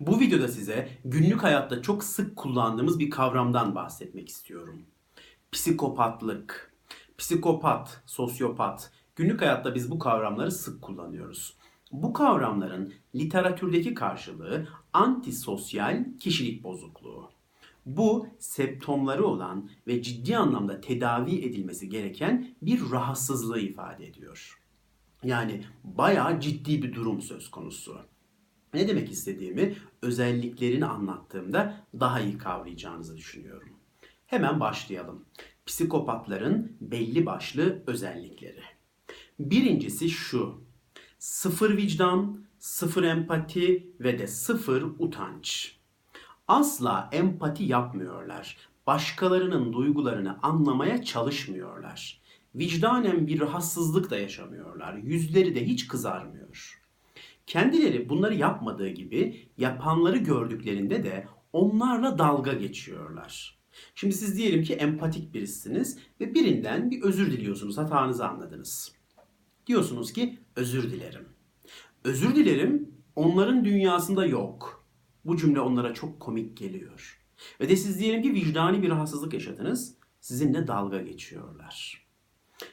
Bu videoda size günlük hayatta çok sık kullandığımız bir kavramdan bahsetmek istiyorum. Psikopatlık. Psikopat, sosyopat. Günlük hayatta biz bu kavramları sık kullanıyoruz. Bu kavramların literatürdeki karşılığı antisosyal kişilik bozukluğu. Bu semptomları olan ve ciddi anlamda tedavi edilmesi gereken bir rahatsızlığı ifade ediyor. Yani bayağı ciddi bir durum söz konusu. Ne demek istediğimi özelliklerini anlattığımda daha iyi kavrayacağınızı düşünüyorum. Hemen başlayalım. Psikopatların belli başlı özellikleri. Birincisi şu: sıfır vicdan, sıfır empati ve de sıfır utanç. Asla empati yapmıyorlar. Başkalarının duygularını anlamaya çalışmıyorlar. Vicdanen bir rahatsızlık da yaşamıyorlar. Yüzleri de hiç kızarmıyor. Kendileri bunları yapmadığı gibi yapanları gördüklerinde de onlarla dalga geçiyorlar. Şimdi siz diyelim ki empatik birisiniz ve birinden bir özür diliyorsunuz. Hatanızı anladınız. Diyorsunuz ki özür dilerim. Özür dilerim onların dünyasında yok. Bu cümle onlara çok komik geliyor. Ve de siz diyelim ki vicdani bir rahatsızlık yaşadınız. Sizinle dalga geçiyorlar.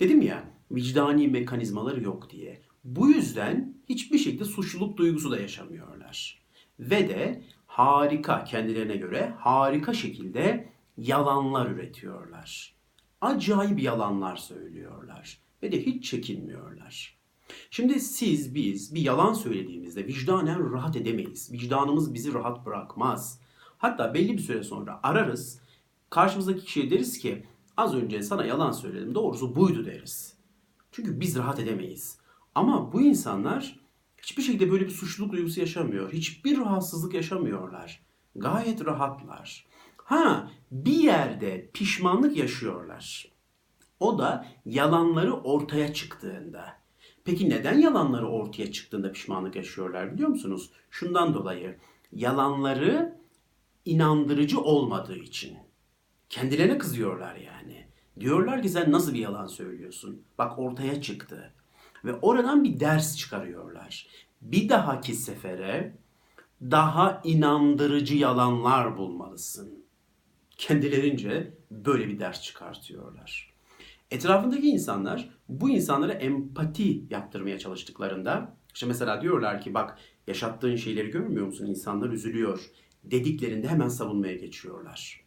Dedim ya, vicdani mekanizmaları yok diye. Bu yüzden hiçbir şekilde suçluluk duygusu da yaşamıyorlar. Ve de kendilerine göre harika şekilde yalanlar üretiyorlar. Acayip yalanlar söylüyorlar. Ve de hiç çekinmiyorlar. Şimdi biz bir yalan söylediğimizde vicdanen rahat edemeyiz. Vicdanımız bizi rahat bırakmaz. Hatta belli bir süre sonra ararız. Karşımızdaki kişiye deriz ki az önce sana yalan söyledim, doğrusu buydu deriz. Çünkü biz rahat edemeyiz. Ama bu insanlar hiçbir şekilde böyle bir suçluluk duygusu yaşamıyor. Hiçbir rahatsızlık yaşamıyorlar. Gayet rahatlar. Bir yerde pişmanlık yaşıyorlar. O da yalanları ortaya çıktığında. Peki neden yalanları ortaya çıktığında pişmanlık yaşıyorlar biliyor musunuz? Şundan dolayı, yalanları inandırıcı olmadığı için. Kendilerine kızıyorlar yani. Diyorlar ki sen nasıl bir yalan söylüyorsun? Bak ortaya çıktı. Ve oradan bir ders çıkarıyorlar. Bir dahaki sefere daha inandırıcı yalanlar bulmalısın. Kendilerince böyle bir ders çıkartıyorlar. Etrafındaki insanlar bu insanlara empati yaptırmaya çalıştıklarında işte mesela diyorlar ki bak yaşattığın şeyleri görmüyor musun? İnsanlar üzülüyor dediklerinde hemen savunmaya geçiyorlar.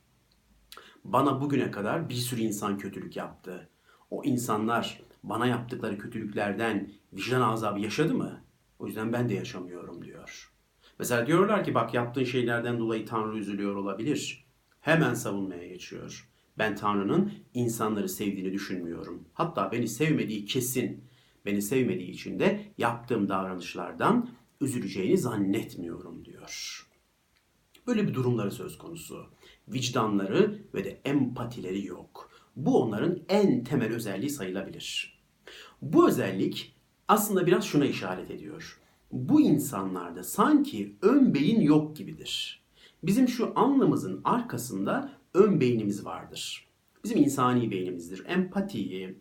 Bana bugüne kadar bir sürü insan kötülük yaptı. O insanlar bana yaptıkları kötülüklerden vicdan azabı yaşadı mı? O yüzden ben de yaşamıyorum diyor. Mesela diyorlar ki bak yaptığın şeylerden dolayı Tanrı üzülüyor olabilir. Hemen savunmaya geçiyor. Ben Tanrı'nın insanları sevdiğini düşünmüyorum. Hatta beni sevmediği kesin. Beni sevmediği için de yaptığım davranışlardan üzüleceğini zannetmiyorum diyor. Böyle bir durumları söz konusu. Vicdanları ve de empatileri yok. Bu onların en temel özelliği sayılabilir. Bu özellik aslında biraz şuna işaret ediyor. Bu insanlarda sanki ön beyin yok gibidir. Bizim şu alnımızın arkasında ön beynimiz vardır. Bizim insani beynimizdir. Empatiyi,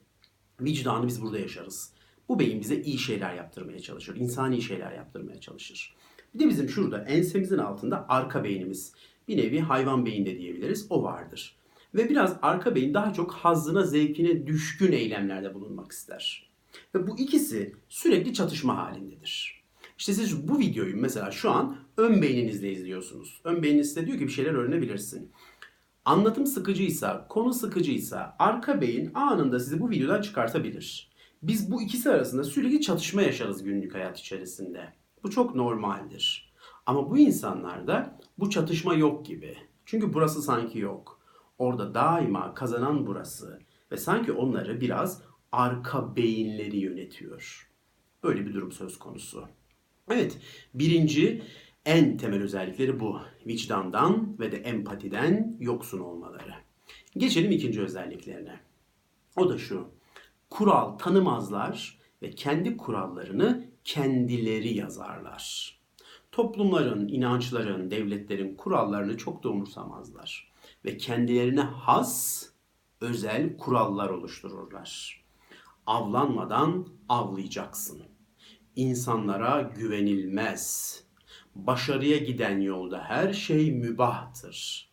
vicdanı biz burada yaşarız. Bu beyin bize iyi şeyler yaptırmaya çalışır. İnsani şeyler yaptırmaya çalışır. Bir de bizim şurada ensemizin altında arka beynimiz. Bir nevi hayvan beyin de diyebiliriz. O vardır. Ve biraz arka beyin daha çok hazzına, zevkine düşkün eylemlerde bulunmak ister. Ve bu ikisi sürekli çatışma halindedir. İşte siz bu videoyu mesela şu an ön beyninizle izliyorsunuz. Ön beyniniz size diyor ki bir şeyler öğrenebilirsin. Anlatım sıkıcıysa, konu sıkıcıysa arka beyin anında sizi bu videodan çıkartabilir. Biz bu ikisi arasında sürekli çatışma yaşarız günlük hayat içerisinde. Bu çok normaldir. Ama bu insanlarda bu çatışma yok gibi. Çünkü burası sanki yok. Orada daima kazanan burası ve sanki onları biraz arka beyinleri yönetiyor. Böyle bir durum söz konusu. Evet, birinci en temel özellikleri bu. Vicdandan ve de empatiden yoksun olmaları. Geçelim ikinci özelliklerine. O da şu: kural tanımazlar ve kendi kurallarını kendileri yazarlar. Toplumların, inançların, devletlerin kurallarını çok da umursamazlar. Ve kendilerine has, özel kurallar oluştururlar. Avlanmadan avlayacaksın. İnsanlara güvenilmez. başarıya giden yolda her şey mübahtır.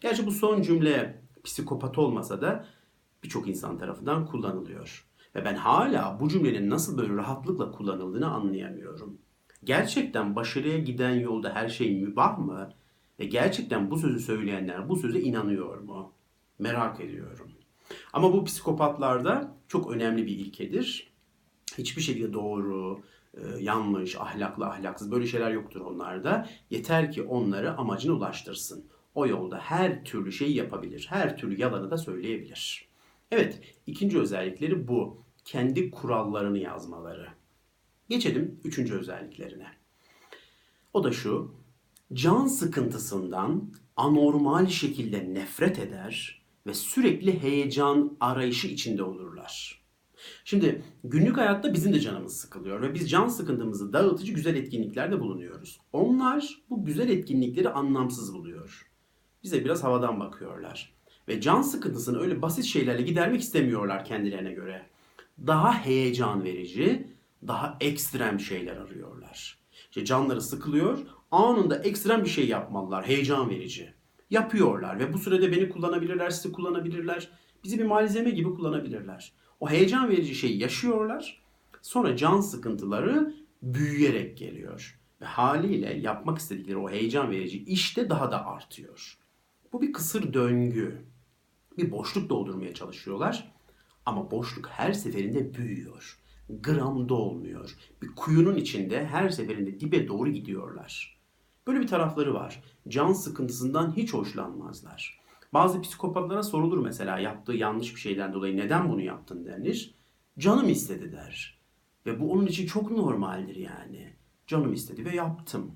Gerçi bu son cümle psikopat olmasa da birçok insan tarafından kullanılıyor. Ve ben hala bu cümlenin nasıl böyle rahatlıkla kullanıldığını anlayamıyorum. Gerçekten başarıya giden yolda her şey mübah mı? Ve gerçekten bu sözü söyleyenler bu söze inanıyor mu? Merak ediyorum. Ama bu psikopatlarda çok önemli bir ilkedir. Hiçbir şekilde doğru, yanlış, ahlaklı, ahlaksız böyle şeyler yoktur onlarda. Yeter ki onları amacına ulaştırsın. O yolda her türlü şeyi yapabilir. Her türlü yalanı da söyleyebilir. Evet, ikinci özellikleri bu. Kendi kurallarını yazmaları. Geçelim üçüncü özelliklerine. O da şu. Can sıkıntısından anormal şekilde nefret eder ve sürekli heyecan arayışı içinde olurlar. Şimdi günlük hayatta bizim de canımız sıkılıyor ve biz can sıkıntımızı dağıtıcı güzel etkinliklerde bulunuyoruz. Onlar bu güzel etkinlikleri anlamsız buluyor. Bize biraz havadan bakıyorlar. Ve can sıkıntısını öyle basit şeylerle gidermek istemiyorlar kendilerine göre. Daha heyecan verici, daha ekstrem şeyler arıyorlar. İşte canları sıkılıyor, anında ekstrem bir şey yapmalılar, heyecan verici. Yapıyorlar ve bu sürede beni kullanabilirler, sizi kullanabilirler, bizi bir malzeme gibi kullanabilirler. O heyecan verici şeyi yaşıyorlar, sonra can sıkıntıları büyüyerek geliyor. Ve haliyle yapmak istedikleri o heyecan verici iş de daha da artıyor. Bu bir kısır döngü, bir boşluk doldurmaya çalışıyorlar ama boşluk her seferinde büyüyor. Gram dolmuyor. Bir kuyunun içinde her seferinde dibe doğru gidiyorlar. Böyle bir tarafları var. Can sıkıntısından hiç hoşlanmazlar. Bazı psikopatlara sorulur mesela yaptığı yanlış bir şeyden dolayı neden bunu yaptın denir. Canım istedi der. Ve bu onun için çok normaldir yani. Canım istedi ve yaptım.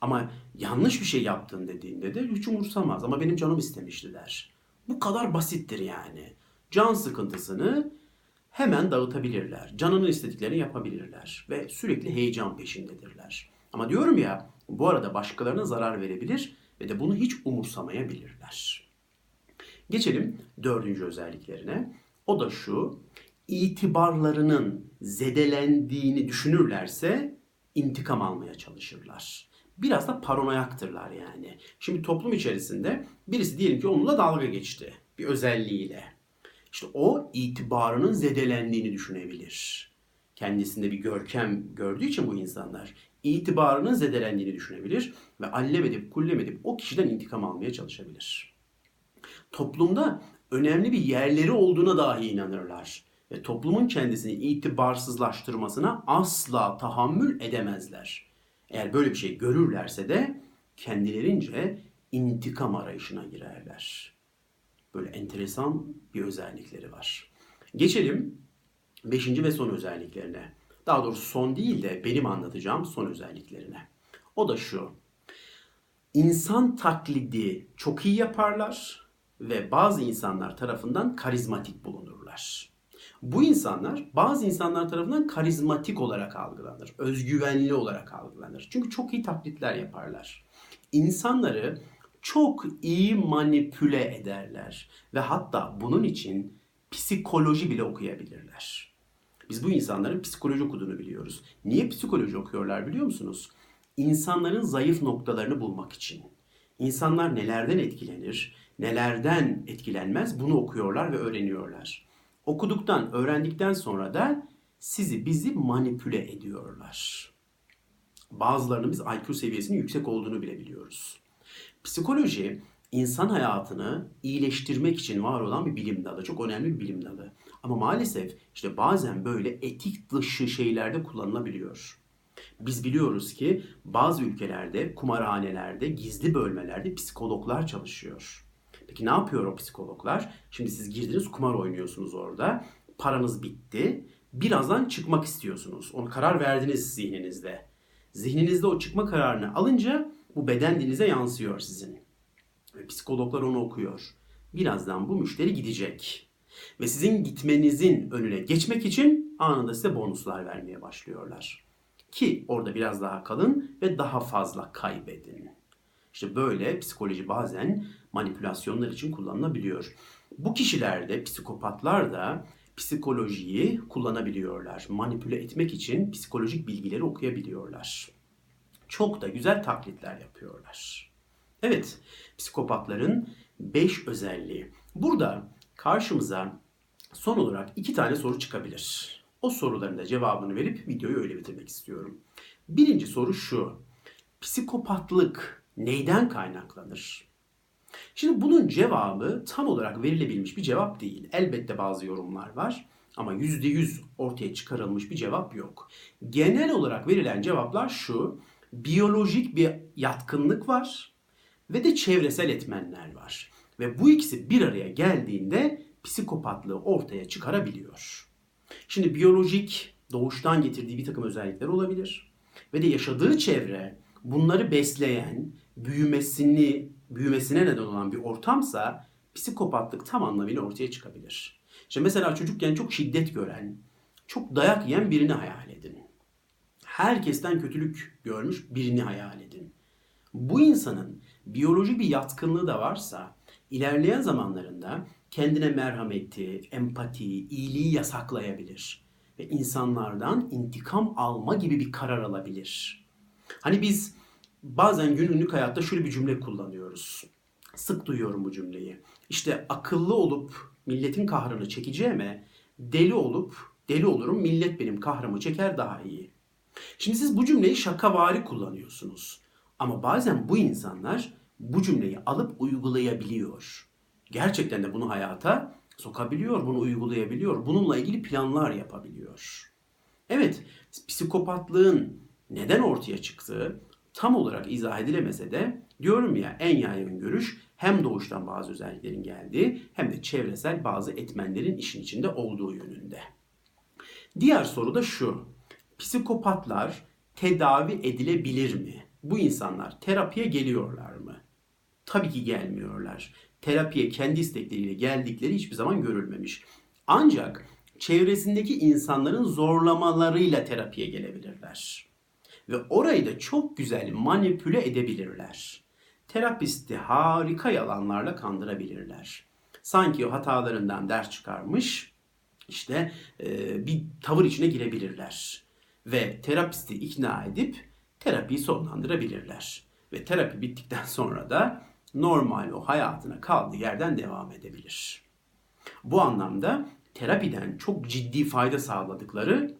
Ama yanlış bir şey yaptın dediğinde de hiç umursamaz ama benim canım istemişti der. Bu kadar basittir yani. Can sıkıntısını hemen dağıtabilirler. Canının istediklerini yapabilirler. Ve sürekli heyecan peşindedirler. Ama diyorum ya, bu arada başkalarına zarar verebilir ve de bunu hiç umursamayabilirler. Geçelim dördüncü özelliklerine. O da şu, itibarlarının zedelendiğini düşünürlerse intikam almaya çalışırlar. Biraz da paranoyaktırlar yani. Şimdi toplum içerisinde birisi diyelim ki onunla dalga geçti bir özelliğiyle. İşte o itibarının zedelendiğini düşünebilir. Kendisinde bir görkem gördüğü için bu insanlar itibarının zedelendiğini düşünebilir ve allem edip kullem edip o kişiden intikam almaya çalışabilir. Toplumda önemli bir yerleri olduğuna dahi inanırlar ve toplumun kendisini itibarsızlaştırmasına asla tahammül edemezler. Eğer böyle bir şey görürlerse de kendilerince intikam arayışına girerler. Böyle enteresan bir özellikleri var. Geçelim 5. ve son özelliklerine. Daha doğrusu son değil de benim anlatacağım son özelliklerine. O da şu. İnsan taklidi çok iyi yaparlar ve bazı insanlar tarafından karizmatik bulunurlar. Bu insanlar bazı insanlar tarafından karizmatik olarak algılanır. Özgüvenli olarak algılanır. Çünkü çok iyi taklitler yaparlar. İnsanları çok iyi manipüle ederler ve hatta bunun için psikoloji bile okuyabilirler. Biz bu insanların psikoloji okuduğunu biliyoruz. Niye psikoloji okuyorlar biliyor musunuz? İnsanların zayıf noktalarını bulmak için. İnsanlar nelerden etkilenir, nelerden etkilenmez bunu okuyorlar ve öğreniyorlar. Okuduktan, öğrendikten sonra da sizi bizi manipüle ediyorlar. Bazılarının biz IQ seviyesinin yüksek olduğunu bile biliyoruz. Psikoloji, insan hayatını iyileştirmek için var olan bir bilim dalı. Çok önemli bir bilim dalı. Ama maalesef işte bazen böyle etik dışı şeylerde kullanılabiliyor. Biz biliyoruz ki bazı ülkelerde, kumarhanelerde, gizli bölmelerde psikologlar çalışıyor. Peki ne yapıyor o psikologlar? Şimdi siz girdiniz, kumar oynuyorsunuz orada. Paranız bitti. Birazdan çıkmak istiyorsunuz. Onu karar verdiniz zihninizde. Zihninizde o çıkma kararını alınca bu beden dilinize yansıyor sizin. Ve psikologlar onu okuyor. Birazdan bu müşteri gidecek. Ve sizin gitmenizin önüne geçmek için anında size bonuslar vermeye başlıyorlar. Ki orada biraz daha kalın ve daha fazla kaybedin. İşte böyle psikoloji bazen manipülasyonlar için kullanılabiliyor. Bu kişiler de, psikopatlar da psikolojiyi kullanabiliyorlar. Manipüle etmek için psikolojik bilgileri okuyabiliyorlar. çok da güzel taklitler yapıyorlar. Evet, psikopatların 5 özelliği. Burada karşımıza son olarak 2 tane soru çıkabilir. O soruların da cevabını verip videoyu öyle bitirmek istiyorum. Birinci soru şu: psikopatlık neyden kaynaklanır? Şimdi bunun cevabı tam olarak verilebilmiş bir cevap değil. Elbette bazı yorumlar var ama %100 ortaya çıkarılmış bir cevap yok. Genel olarak verilen cevaplar şu: biyolojik bir yatkınlık var ve de çevresel etmenler var. Ve bu ikisi bir araya geldiğinde psikopatlığı ortaya çıkarabiliyor. Şimdi biyolojik, doğuştan getirdiği bir takım özellikler olabilir. Ve de yaşadığı çevre bunları besleyen, büyümesine neden olan bir ortamsa psikopatlık tam anlamıyla ortaya çıkabilir. İşte mesela çocukken çok şiddet gören, çok dayak yiyen birini hayal edin. Herkesten kötülük görmüş birini hayal edin. Bu insanın biyolojik bir yatkınlığı da varsa ilerleyen zamanlarında kendine merhameti, empati, iyiliği yasaklayabilir ve insanlardan intikam alma gibi bir karar alabilir. Hani biz bazen günlük hayatta şöyle bir cümle kullanıyoruz. Sık duyuyorum bu cümleyi. İşte akıllı olup milletin kahrını çekeceğime deli olurum millet benim kahrımı çeker daha iyi. Şimdi siz bu cümleyi şakavari kullanıyorsunuz. Ama bazen bu insanlar bu cümleyi alıp uygulayabiliyor. Gerçekten de bunu hayata sokabiliyor, bunu uygulayabiliyor. Bununla ilgili planlar yapabiliyor. Evet, psikopatlığın neden ortaya çıktığı tam olarak izah edilemese de diyorum ya, en yaygın görüş hem doğuştan bazı özelliklerin geldiği hem de çevresel bazı etmenlerin işin içinde olduğu yönünde. Diğer soru da şu: psikopatlar tedavi edilebilir mi? Bu insanlar terapiye geliyorlar mı? Tabii ki gelmiyorlar. Terapiye kendi istekleriyle geldikleri hiçbir zaman görülmemiş. Ancak çevresindeki insanların zorlamalarıyla terapiye gelebilirler. Ve orayı da çok güzel manipüle edebilirler. Terapisti harika yalanlarla kandırabilirler. Sanki o hatalarından ders çıkarmış, işte bir tavır içine girebilirler. Ve terapisti ikna edip terapiyi sonlandırabilirler. Ve terapi bittikten sonra da normal o hayatına kaldığı yerden devam edebilir. Bu anlamda terapiden çok ciddi fayda sağladıkları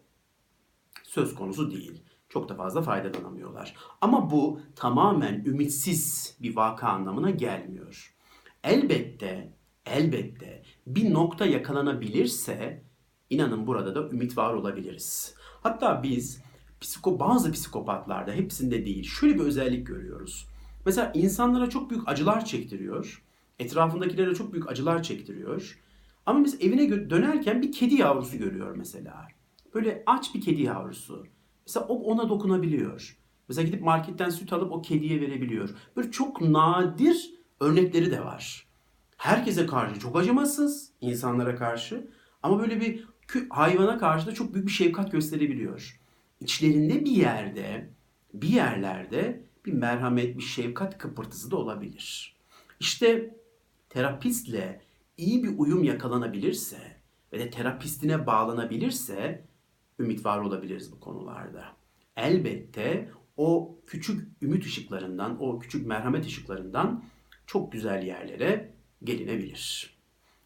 söz konusu değil. Çok da fazla faydalanamıyorlar. Ama bu tamamen ümitsiz bir vaka anlamına gelmiyor. Elbette bir nokta yakalanabilirse inanın burada da ümit var olabiliriz. Hatta biz bazı psikopatlarda, hepsinde değil, şöyle bir özellik görüyoruz. Mesela insanlara çok büyük acılar çektiriyor. Etrafındakilere çok büyük acılar çektiriyor. Ama biz evine dönerken bir kedi yavrusu görüyor mesela. Böyle aç bir kedi yavrusu. Mesela ona dokunabiliyor. Mesela gidip marketten süt alıp o kediye verebiliyor. Böyle çok nadir örnekleri de var. Herkese karşı çok acımasız, insanlara karşı. Ama böyle bir hayvana karşı da çok büyük bir şefkat gösterebiliyor. İçlerinde bir yerlerde bir merhamet, bir şefkat kıpırtısı da olabilir. İşte terapistle iyi bir uyum yakalanabilirse ve de terapistine bağlanabilirse ümit var olabiliriz bu konularda. Elbette o küçük ümit ışıklarından, o küçük merhamet ışıklarından çok güzel yerlere gelinebilir.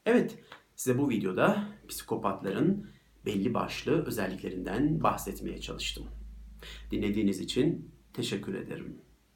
Evet, size bu videoda psikopatların belli başlı özelliklerinden bahsetmeye çalıştım. Dinlediğiniz için teşekkür ederim.